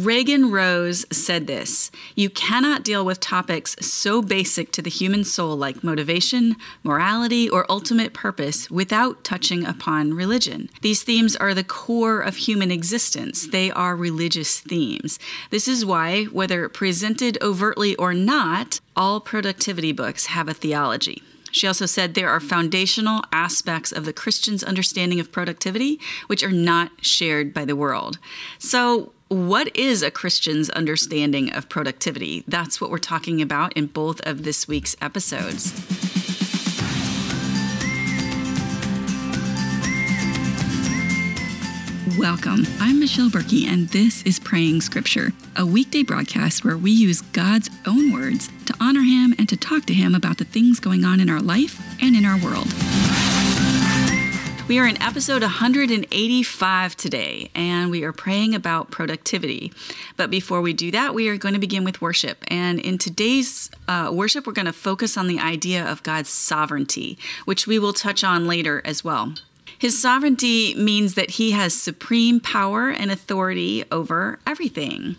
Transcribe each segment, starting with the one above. Reagan Rose said this: "You cannot deal with topics so basic to the human soul like motivation, morality, or ultimate purpose without touching upon religion. These themes are the core of human existence. They are religious themes. This is why, whether presented overtly or not, all productivity books have a theology." She also said there are foundational aspects of the Christian's understanding of productivity which are not shared by the world. So, what is a Christian's understanding of productivity? That's what we're talking about in both of this week's episodes. Welcome. I'm Michelle Berkey, and this is Praying Scripture, a weekday broadcast where we use God's own words to honor Him and to talk to Him about the things going on in our life and in our world. We are in episode 185 today, and we are praying about productivity. But before we do that, we are going to begin with worship. And in today's worship, we're going to focus on the idea of God's sovereignty, which we will touch on later as well. His sovereignty means that He has supreme power and authority over everything.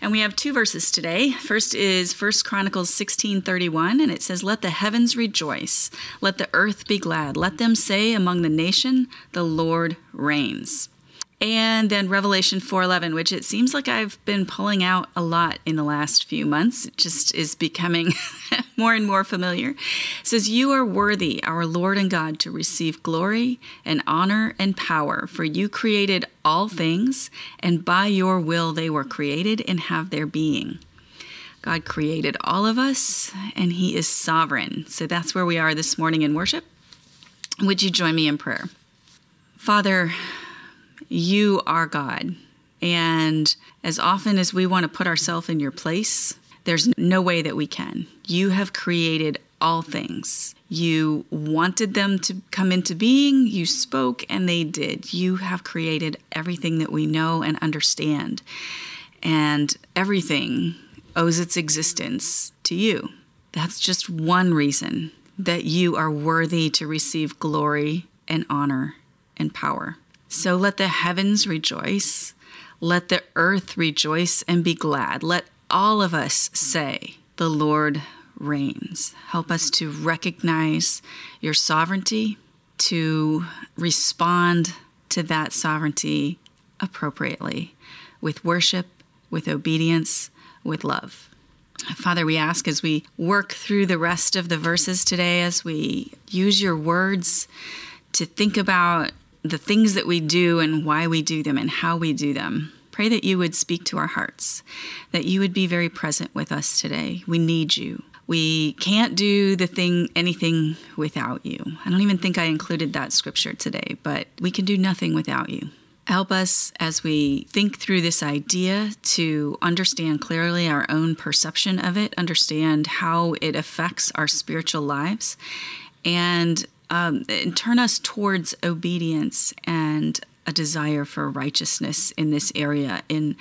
And we have two verses today. First is 1 Chronicles 16:31, and it says, "Let the heavens rejoice, let the earth be glad, let them say among the nation, the Lord reigns." And then Revelation 4:11, which it seems like I've been pulling out a lot in the last few months. It just is becoming more and more familiar. It says, "You are worthy, our Lord and God, to receive glory and honor and power, for you created all things, and by your will they were created and have their being." God created all of us, and He is sovereign. So that's where we are this morning in worship. Would you join me in prayer? Father, You are God, and as often as we want to put ourselves in Your place, there's no way that we can. You have created all things. You wanted them to come into being. You spoke, and they did. You have created everything that we know and understand, and everything owes its existence to You. That's just one reason that You are worthy to receive glory and honor and power. So let the heavens rejoice, let the earth rejoice and be glad. Let all of us say, "The Lord reigns." Help us to recognize Your sovereignty, to respond to that sovereignty appropriately, with worship, with obedience, with love. Father, we ask as we work through the rest of the verses today, as we use Your words to think about the things that we do and why we do them and how we do them. Pray that You would speak to our hearts, that You would be very present with us today. We need You. We can't do anything without You. I don't even think I included that scripture today, but we can do nothing without You. Help us as we think through this idea to understand clearly our own perception of it, understand how it affects our spiritual lives, and turn us towards obedience and a desire for righteousness in this area, in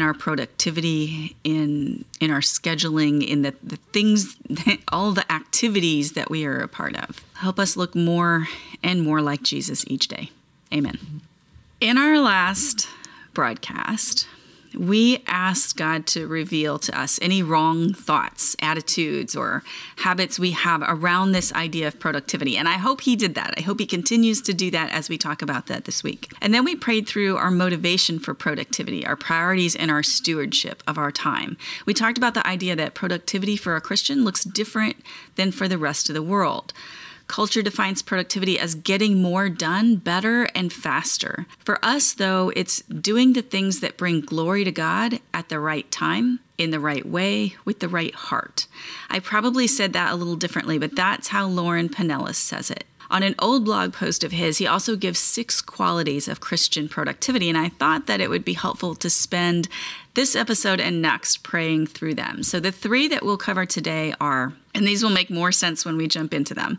our productivity, in our scheduling, in the things, all the activities that we are a part of. Help us look more and more like Jesus each day. Amen. In our last broadcast, we asked God to reveal to us any wrong thoughts, attitudes, or habits we have around this idea of productivity. And I hope He did that. I hope He continues to do that as we talk about that this week. And then we prayed through our motivation for productivity, our priorities, and our stewardship of our time. We talked about the idea that productivity for a Christian looks different than for the rest of the world. Culture defines productivity as getting more done, better, and faster. For us, though, it's doing the things that bring glory to God at the right time, in the right way, with the right heart. I probably said that a little differently, but that's how Lauren Pinellas says it. On an old blog post of his, he also gives 6 qualities of Christian productivity, and I thought that it would be helpful to spend this episode and next praying through them. So the 3 that we'll cover today are, and these will make more sense when we jump into them: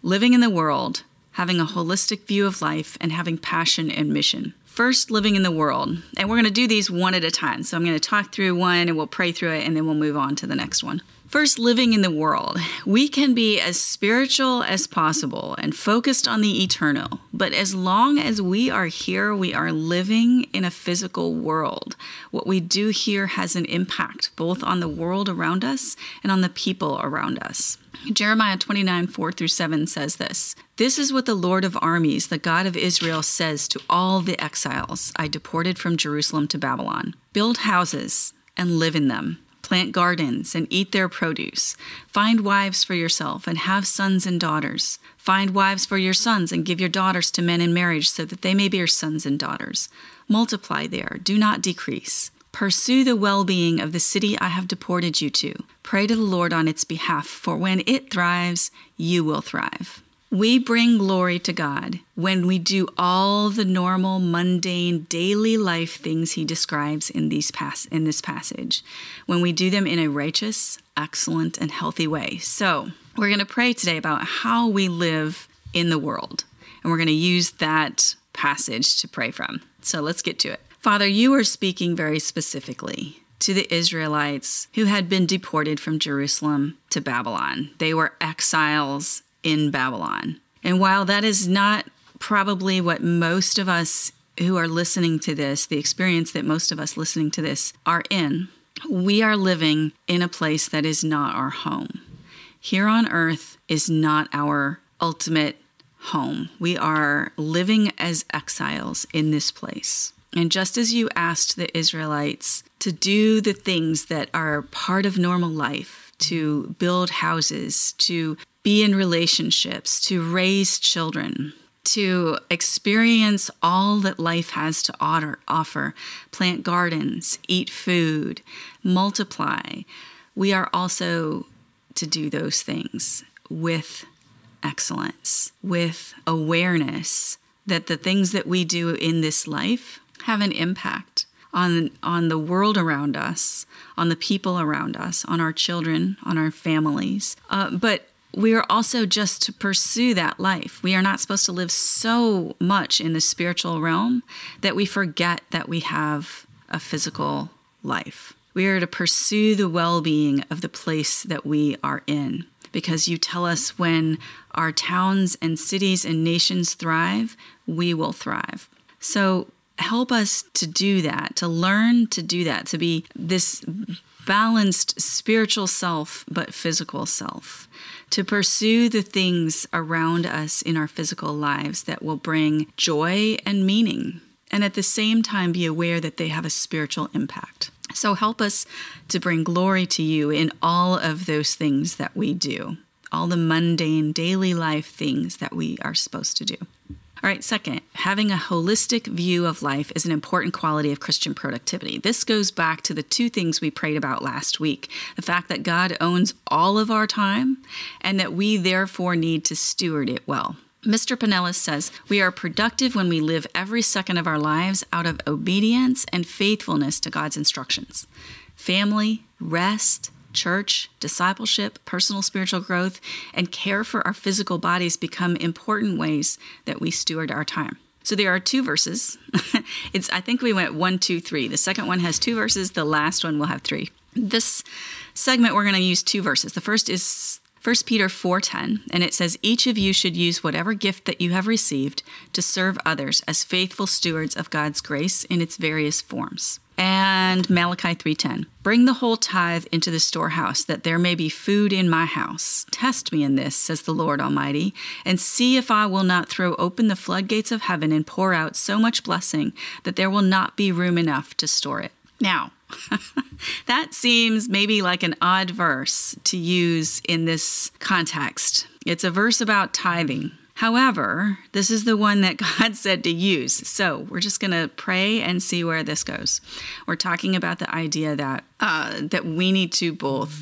living in the world, having a holistic view of life, and having passion and mission. First, living in the world. And we're going to do these one at a time. So I'm going to talk through one, and we'll pray through it, and then we'll move on to the next one. First, living in the world. We can be as spiritual as possible and focused on the eternal, but as long as we are here, we are living in a physical world. What we do here has an impact both on the world around us and on the people around us. Jeremiah 29:4-7 says this, "This is what the Lord of armies, the God of Israel, says to all the exiles I deported from Jerusalem to Babylon. Build houses and live in them. Plant gardens and eat their produce. Find wives for yourself and have sons and daughters. Find wives for your sons and give your daughters to men in marriage so that they may be your sons and daughters. Multiply there, do not decrease. Pursue the well-being of the city I have deported you to. Pray to the Lord on its behalf, for when it thrives, you will thrive." We bring glory to God when we do all the normal, mundane, daily life things he describes in this passage, when we do them in a righteous, excellent, and healthy way. So we're going to pray today about how we live in the world, and we're going to use that passage to pray from. So let's get to it. Father, you are speaking very specifically to the Israelites who had been deported from Jerusalem to Babylon. They were exiles in Babylon. And while that is not probably what most of us who are listening to this, the experience that most of us listening to this are in, we are living in a place that is not our home. Here on earth is not our ultimate home. We are living as exiles in this place. And just as you asked the Israelites to do the things that are part of normal life, to build houses, to be in relationships, to raise children, to experience all that life has to offer, plant gardens, eat food, multiply. We are also to do those things with excellence, with awareness that the things that we do in this life have an impact on the world around us, on the people around us, on our children, on our families. But we are also just to pursue that life. We are not supposed to live so much in the spiritual realm that we forget that we have a physical life. We are to pursue the well-being of the place that we are in, because you tell us when our towns and cities and nations thrive, we will thrive. So help us to do that, to learn to do that, to be this balanced spiritual self, but physical self, to pursue the things around us in our physical lives that will bring joy and meaning, and at the same time be aware that they have a spiritual impact. So help us to bring glory to you in all of those things that we do, all the mundane daily life things that we are supposed to do. All right, second, having a holistic view of life is an important quality of Christian productivity. This goes back to the two things we prayed about last week, the fact that God owns all of our time and that we therefore need to steward it well. Mr. Pinellas says, "We are productive when we live every second of our lives out of obedience and faithfulness to God's instructions. Family, rest, church, discipleship, personal spiritual growth, and care for our physical bodies become important ways that we steward our time." So there are two verses. I think we went 1, 2, 3. The second one has two verses. The last one will have three. This segment, we're going to use two verses. The first is 1 Peter 4:10, and it says, "Each of you should use whatever gift that you have received to serve others as faithful stewards of God's grace in its various forms." And Malachi 3:10, "Bring the whole tithe into the storehouse, that there may be food in my house. Test me in this, says the Lord Almighty, and see if I will not throw open the floodgates of heaven and pour out so much blessing that there will not be room enough to store it." Now, that seems maybe like an odd verse to use in this context. It's a verse about tithing. However, this is the one that God said to use. So we're just going to pray and see where this goes. We're talking about the idea that that we need to both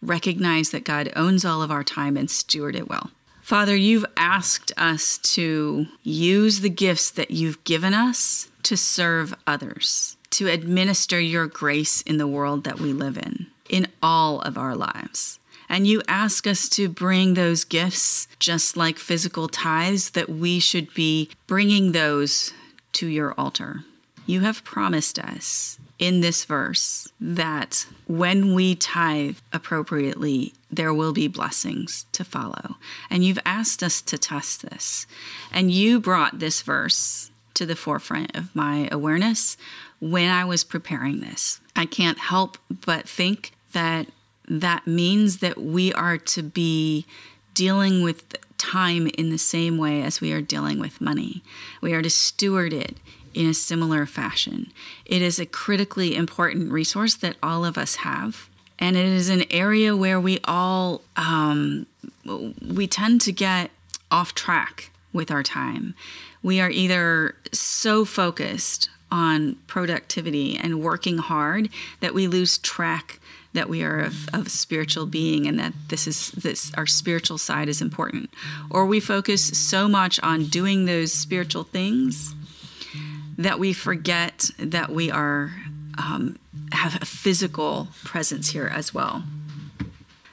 recognize that God owns all of our time and steward it well. Father, you've asked us to use the gifts that you've given us to serve others, to administer your grace in the world that we live in all of our lives. And you ask us to bring those gifts, just like physical tithes, that we should be bringing those to your altar. You have promised us in this verse that when we tithe appropriately, there will be blessings to follow. And you've asked us to test this. And you brought this verse to the forefront of my awareness when I was preparing this. I can't help but think that that means that we are to be dealing with time in the same way as we are dealing with money. We are to steward it in a similar fashion. It is a critically important resource that all of us have. And it is an area where we all, we tend to get off track with our time. We are either so focused on productivity and working hard that we lose track that we are of spiritual being and that this our spiritual side is important. Or we focus so much on doing those spiritual things that we forget that we are have a physical presence here as well.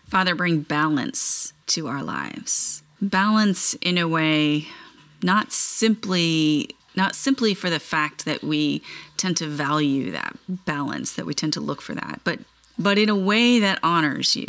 Father, bring balance to our lives. Balance in a way, not simply for the fact that we tend to value that balance, that we tend to look for that, but in a way that honors you.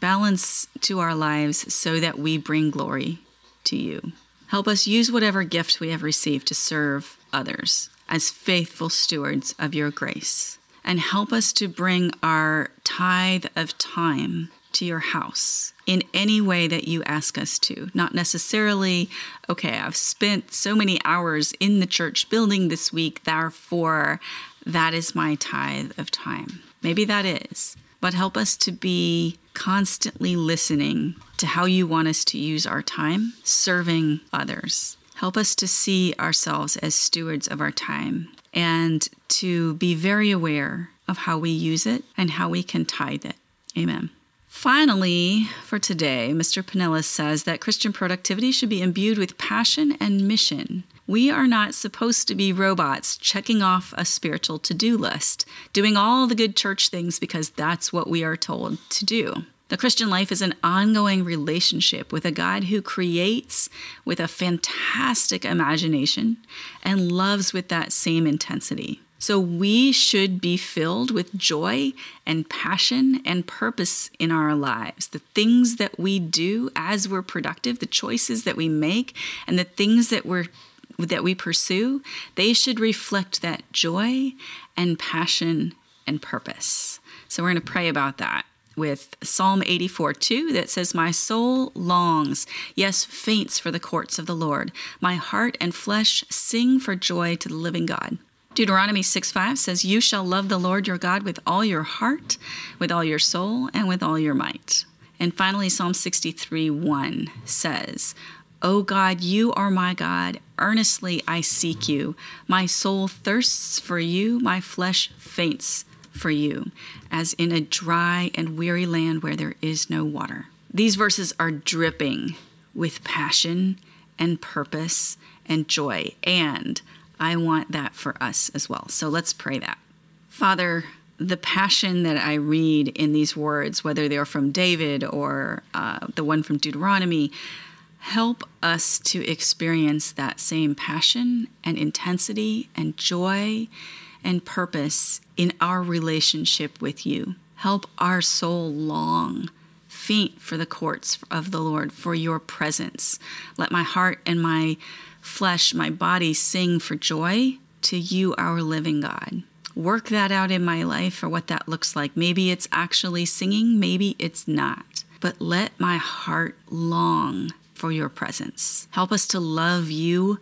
Balance to our lives so that we bring glory to you. Help us use whatever gift we have received to serve others as faithful stewards of your grace. And help us to bring our tithe of time to your house in any way that you ask us to. Not necessarily, okay, I've spent so many hours in the church building this week, therefore that is my tithe of time. Maybe that is, but help us to be constantly listening to how you want us to use our time, serving others. Help us to see ourselves as stewards of our time and to be very aware of how we use it and how we can tithe it. Amen. Finally, for today, Mr. Pinellas says that Christian productivity should be imbued with passion and mission. We are not supposed to be robots checking off a spiritual to-do list, doing all the good church things because that's what we are told to do. The Christian life is an ongoing relationship with a God who creates with a fantastic imagination and loves with that same intensity. So we should be filled with joy and passion and purpose in our lives. The things that we do as we're productive, the choices that we make, and the things that we pursue, they should reflect that joy and passion and purpose. So we're going to pray about that with Psalm 84:2 that says, "My soul longs, yes, faints for the courts of the Lord. My heart and flesh sing for joy to the living God." Deuteronomy 6:5 says, "You shall love the Lord your God with all your heart, with all your soul, and with all your might." And finally, Psalm 63:1 says, "O God, you are my God. Earnestly I seek you. My soul thirsts for you. My flesh faints for you, as in a dry and weary land where there is no water." These verses are dripping with passion and purpose and joy, and I want that for us as well. So let's pray that. Father, the passion that I read in these words, whether they're from David or the one from Deuteronomy, help us to experience that same passion and intensity and joy and purpose in our relationship with you. Help our soul long, faint for the courts of the Lord, for your presence. Let my heart and my flesh, my body sing for joy to you, our living God. Work that out in my life for what that looks like. Maybe it's actually singing, maybe it's not. But let my heart long for your presence. Help us to love you,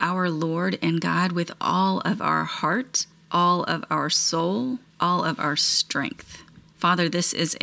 our Lord and God, with all of our heart, all of our soul, all of our strength. Father, this verse,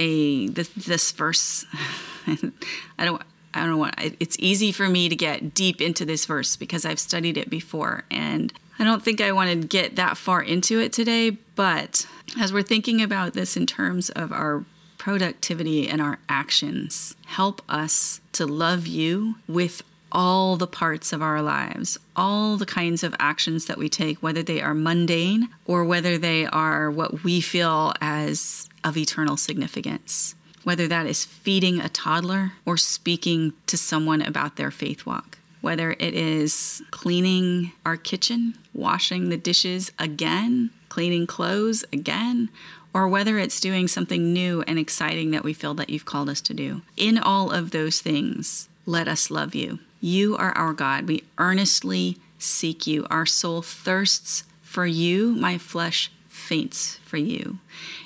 it's easy for me to get deep into this verse because I've studied it before, and I don't think I want to get that far into it today, but as we're thinking about this in terms of our productivity and our actions, help us to love you with all the parts of our lives, all the kinds of actions that we take, whether they are mundane or whether they are what we feel as of eternal significance, whether that is feeding a toddler or speaking to someone about their faith walk, whether it is cleaning our kitchen, washing the dishes again, cleaning clothes again, or whether it's doing something new and exciting that we feel that you've called us to do. In all of those things, let us love you. You are our God. We earnestly seek you. Our soul thirsts for you. My flesh faints for you.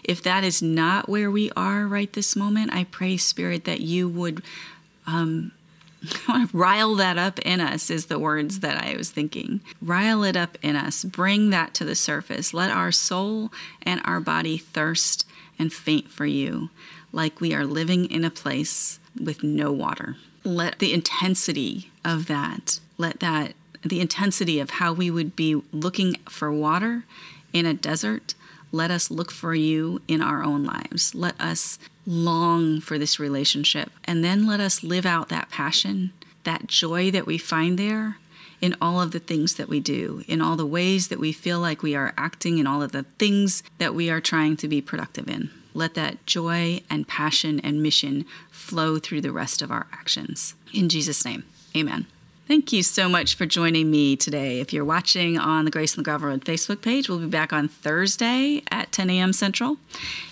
If that is not where we are right this moment, I pray, Spirit, that you would rile that up in us, is the words that I was thinking. Rile it up in us. Bring that to the surface. Let our soul and our body thirst and faint for you, like we are living in a place with no water. Let the intensity of that, the intensity of how we would be looking for water in a desert, let us look for you in our own lives. Let us long for this relationship. And then let us live out that passion, that joy that we find there in all of the things that we do, in all the ways that we feel like we are acting, in all of the things that we are trying to be productive in. Let that joy and passion and mission flow through the rest of our actions. In Jesus' name, amen. Thank you so much for joining me today. If you're watching on the Grace and the Gravel Road Facebook page, we'll be back on Thursday at 10 a.m. Central.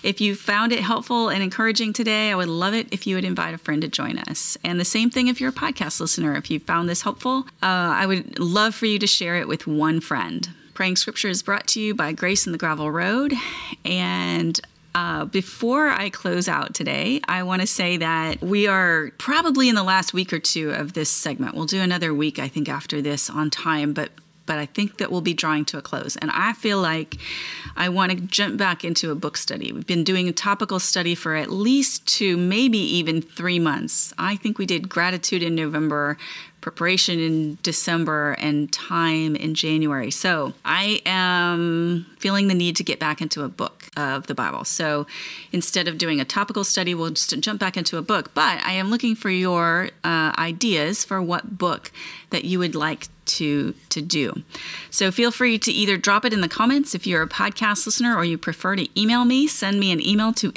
If you found it helpful and encouraging today, I would love it if you would invite a friend to join us. And the same thing if you're a podcast listener. If you found this helpful, I would love for you to share it with one friend. Praying Scripture is brought to you by Grace and the Gravel Road. And before I close out today, I want to say that we are probably in the last week or two of this segment. We'll do another week, I think, after this on time, but I think that we'll be drawing to a close. And I feel like I want to jump back into a book study. We've been doing a topical study for at least 2, maybe even 3 months. I think we did gratitude in November, preparation in December, and time in January. So I am feeling the need to get back into a book of the Bible. So instead of doing a topical study, we'll just jump back into a book. But I am looking for your ideas for what book that you would like to do. So feel free to either drop it in the comments if you're a podcast listener or you prefer to email me. Send me an email to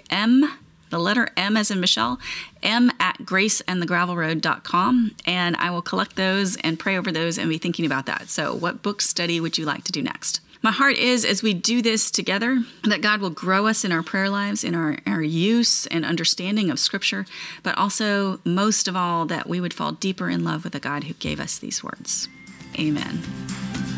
the letter M as in Michelle, m@graceandthegravelroad.com. And I will collect those and pray over those and be thinking about that. So what book study would you like to do next? My heart is, as we do this together, that God will grow us in our prayer lives, in our use and understanding of Scripture, but also, most of all, that we would fall deeper in love with the God who gave us these words. Amen.